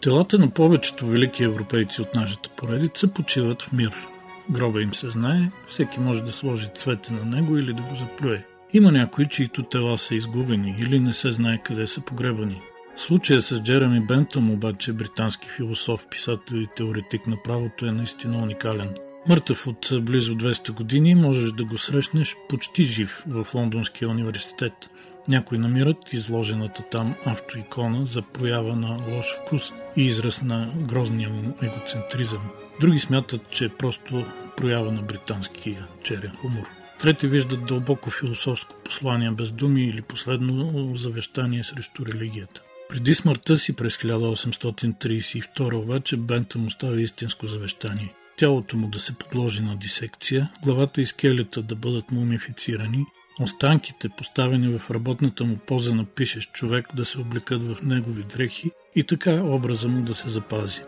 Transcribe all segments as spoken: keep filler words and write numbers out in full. Телата на повечето велики европейци от нашата поредица почиват в мир. Гроба им се знае, всеки може да сложи цвете на него или да го заплюе. Има някои, чието тела са изгубени или не се знае къде са погребани. В случая с Джереми Бентъм, обаче, британски философ, писател и теоретик на правото, е наистина уникален. Мъртъв от близо двеста години, можеш да го срещнеш почти жив в Лондонския университет. Някои намират изложената там автоикона за проява на лош вкус и израз на грозния му егоцентризъм. Други смятат, че е просто проява на британския черен хумор. Трети виждат дълбоко философско послание без думи или последно завещание срещу религията. Преди смъртта си през хиляда осемстотин тридесет и втора обаче Бентъм остави истинско завещание. Тялото му да се подложи на дисекция, главата и скелета да бъдат мумифицирани, останките, поставени в работната му поза на пишещ човек, да се облекат в негови дрехи и така образа му да се запази.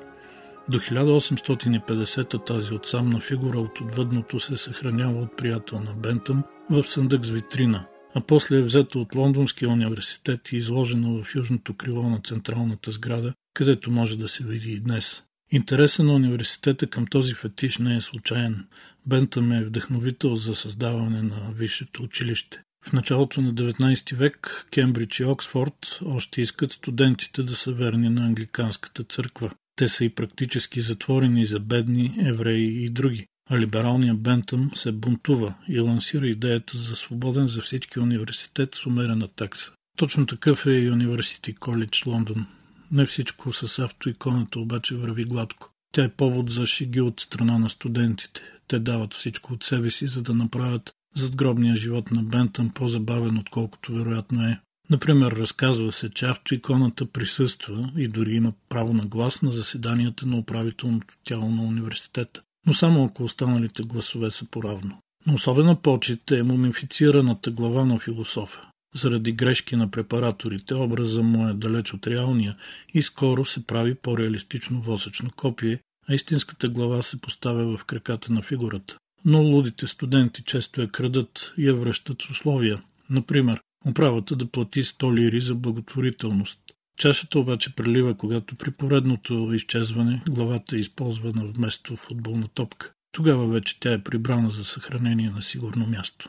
До хиляда осемстотин и петдесета тази отсамна фигура от отвъдното се съхранява от приятел на Бентъм в съндък с витрина, а после е взета от Лондонския университет и изложена в южното крило на централната сграда, където може да се види и днес. Интересът на университета към този фетиш не е случайен. Бентъм е вдъхновител за създаване на висшето училище. В началото на деветнадесети век Кембридж и Оксфорд още искат студентите да са верни на англиканската църква. Те са и практически затворени за бедни, евреи и други. А либералният Бентъм се бунтува и лансира идеята за свободен за всички университет с умерена такса. Точно такъв е и University College London. Не всичко с автоиконата обаче върви гладко. Тя е повод за шеги от страна на студентите. Те дават всичко от себе си, за да направят задгробния живот на Бентъм по-забавен, отколкото вероятно е. Например, разказва се, че автоиконата присъства и дори има право на глас на заседанията на управителното тяло на университета, но само ако останалите гласове са поравно. Но особена почет е мумифицираната глава на философа. Заради грешки на препараторите, образът му е далеч от реалния и скоро се прави по-реалистично восъчно копие, а истинската глава се поставя в краката на фигурата. Но лудите студенти често я крадат и я връщат с условия. Например, управата да плати сто лири за благотворителност. Чашата обаче прелива, когато при поредното изчезване главата е използвана вместо футболна топка. Тогава вече тя е прибрана за съхранение на сигурно място.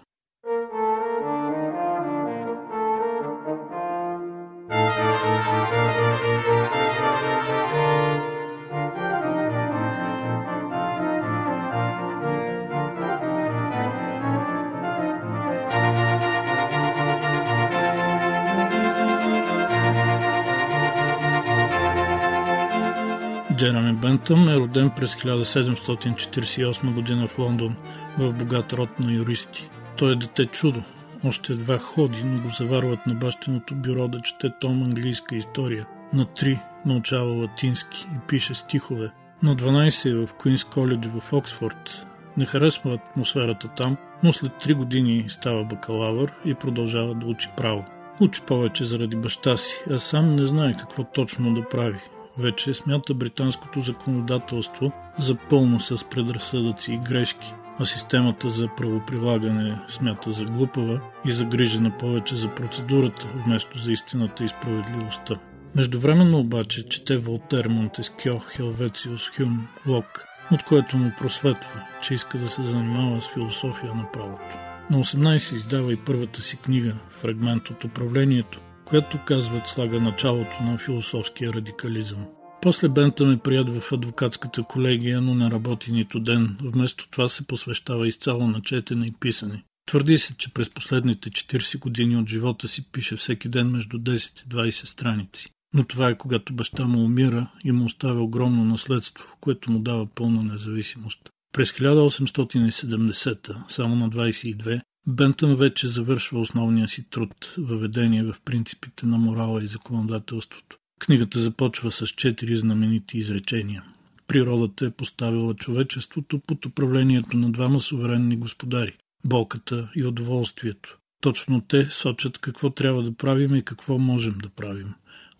Джереми Бентъм е роден през хиляда седемстотин четиридесет и осма година в Лондон, в богат род на юристи. Той е дете чудо. Още едва ходи, но го заварват на бащиното бюро да чете том английска история. На три научава латински и пише стихове. На дванадесет е в Queens College в Оксфорд. Не харесва атмосферата там, но след три години става бакалавър и продължава да учи право. Учи повече заради баща си, а сам не знае какво точно да прави. Вече смята британското законодателство за пълно с предразсъдъци и грешки, а системата за правоприлагане смята за глупава и загрижена повече за процедурата, вместо за истината и справедливостта. Междувременно обаче чете Волтер, Монтескьо, Хелвециус, Хюм, Лок, от което му просветва, че иска да се занимава с философия на правото. На осемнадесет издава и първата си книга «Фрагмент от управлението», която, казват, слага началото на философския радикализъм. После Бентъм е прият в адвокатската колегия, но не работи нито ден. Вместо това се посвещава изцяло на четене и писане. Твърди се, че през последните четиридесет години от живота си пише всеки ден между десет и двадесет страници. Но това е когато баща му умира и му оставя огромно наследство, което му дава пълна независимост. През хиляда осемстотин и седемдесета, само на двадесет и две, Бентъм вече завършва основния си труд – въведение в принципите на морала и законодателството. Книгата започва с четири знаменити изречения. Природата е поставила човечеството под управлението на двама суверенни господари – болката и удоволствието. Точно те сочат какво трябва да правим и какво можем да правим.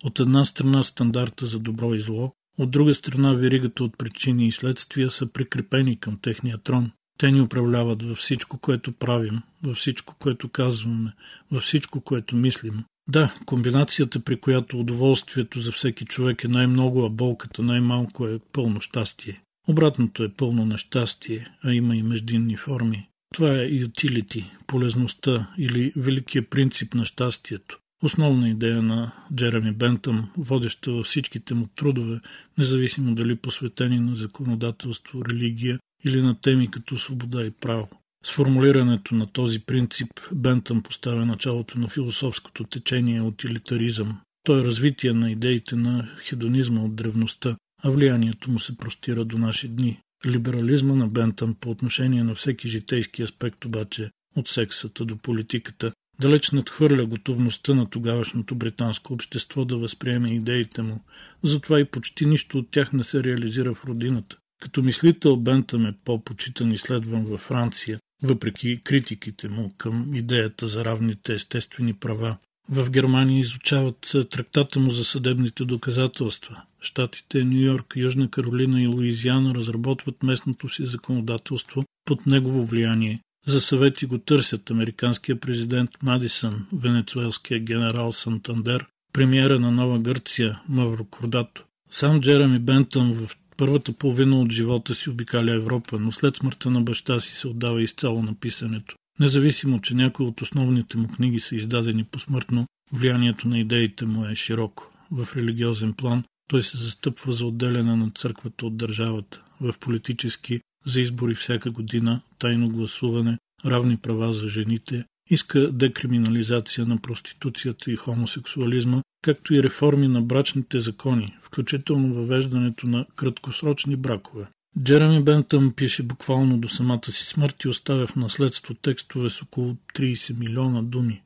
От една страна стандарта за добро и зло, от друга страна веригата от причини и следствия са прикрепени към техния трон. Те ни управляват във всичко, което правим, във всичко, което казваме, във всичко, което мислим. Да, комбинацията, при която удоволствието за всеки човек е най-много, а болката най-малко, е пълно щастие. Обратното е пълно нещастие, а има и междинни форми. Това е utility, полезността или великия принцип на щастието. Основна идея на Джереми Бентъм, водеща във всичките му трудове, независимо дали посветени на законодателство, религия или на теми като свобода и право. С формулирането на този принцип Бентъм поставя началото на философското течение утилитаризъм. Той е развитие на идеите на хедонизма от древността, а влиянието му се простира до наши дни. Либерализма на Бентъм по отношение на всеки житейски аспект обаче, от сексата до политиката, далеч надхвърля готовността на тогавашното британско общество да възприеме идеите му, затова и почти нищо от тях не се реализира в родината. Като мислител Бентъм е по-почитан и следван във Франция, въпреки критиките му към идеята за равните естествени права. В Германия изучават трактата му за съдебните доказателства. Щатите Ню Йорк, Южна Каролина и Луизиана разработват местното си законодателство под негово влияние. За съвети го търсят американския президент Мадисън, венецуелския генерал Сантандер, премиера на Нова Гърция Маврокордато. Сам Джереми Бентъм в първата половина от живота си обикаля Европа, но след смъртта на баща си се отдава изцяло на писането. Независимо, че някои от основните му книги са издадени посмъртно, влиянието на идеите му е широко. В религиозен план той се застъпва за отделяне на църквата от държавата. В политически – за избори всяка година, тайно гласуване, равни права за жените, иска декриминализация на проституцията и хомосексуализма, както и реформи на брачните закони, включително въвеждането на краткосрочни бракове. Джереми Бентъм пише буквално до самата си смърт и оставя в наследство текстове с около трийсет милиона думи.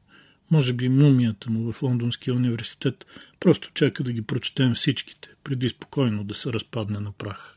Може би мумията му в Лондонския университет просто чака да ги прочетем всичките, преди спокойно да се разпадне на прах.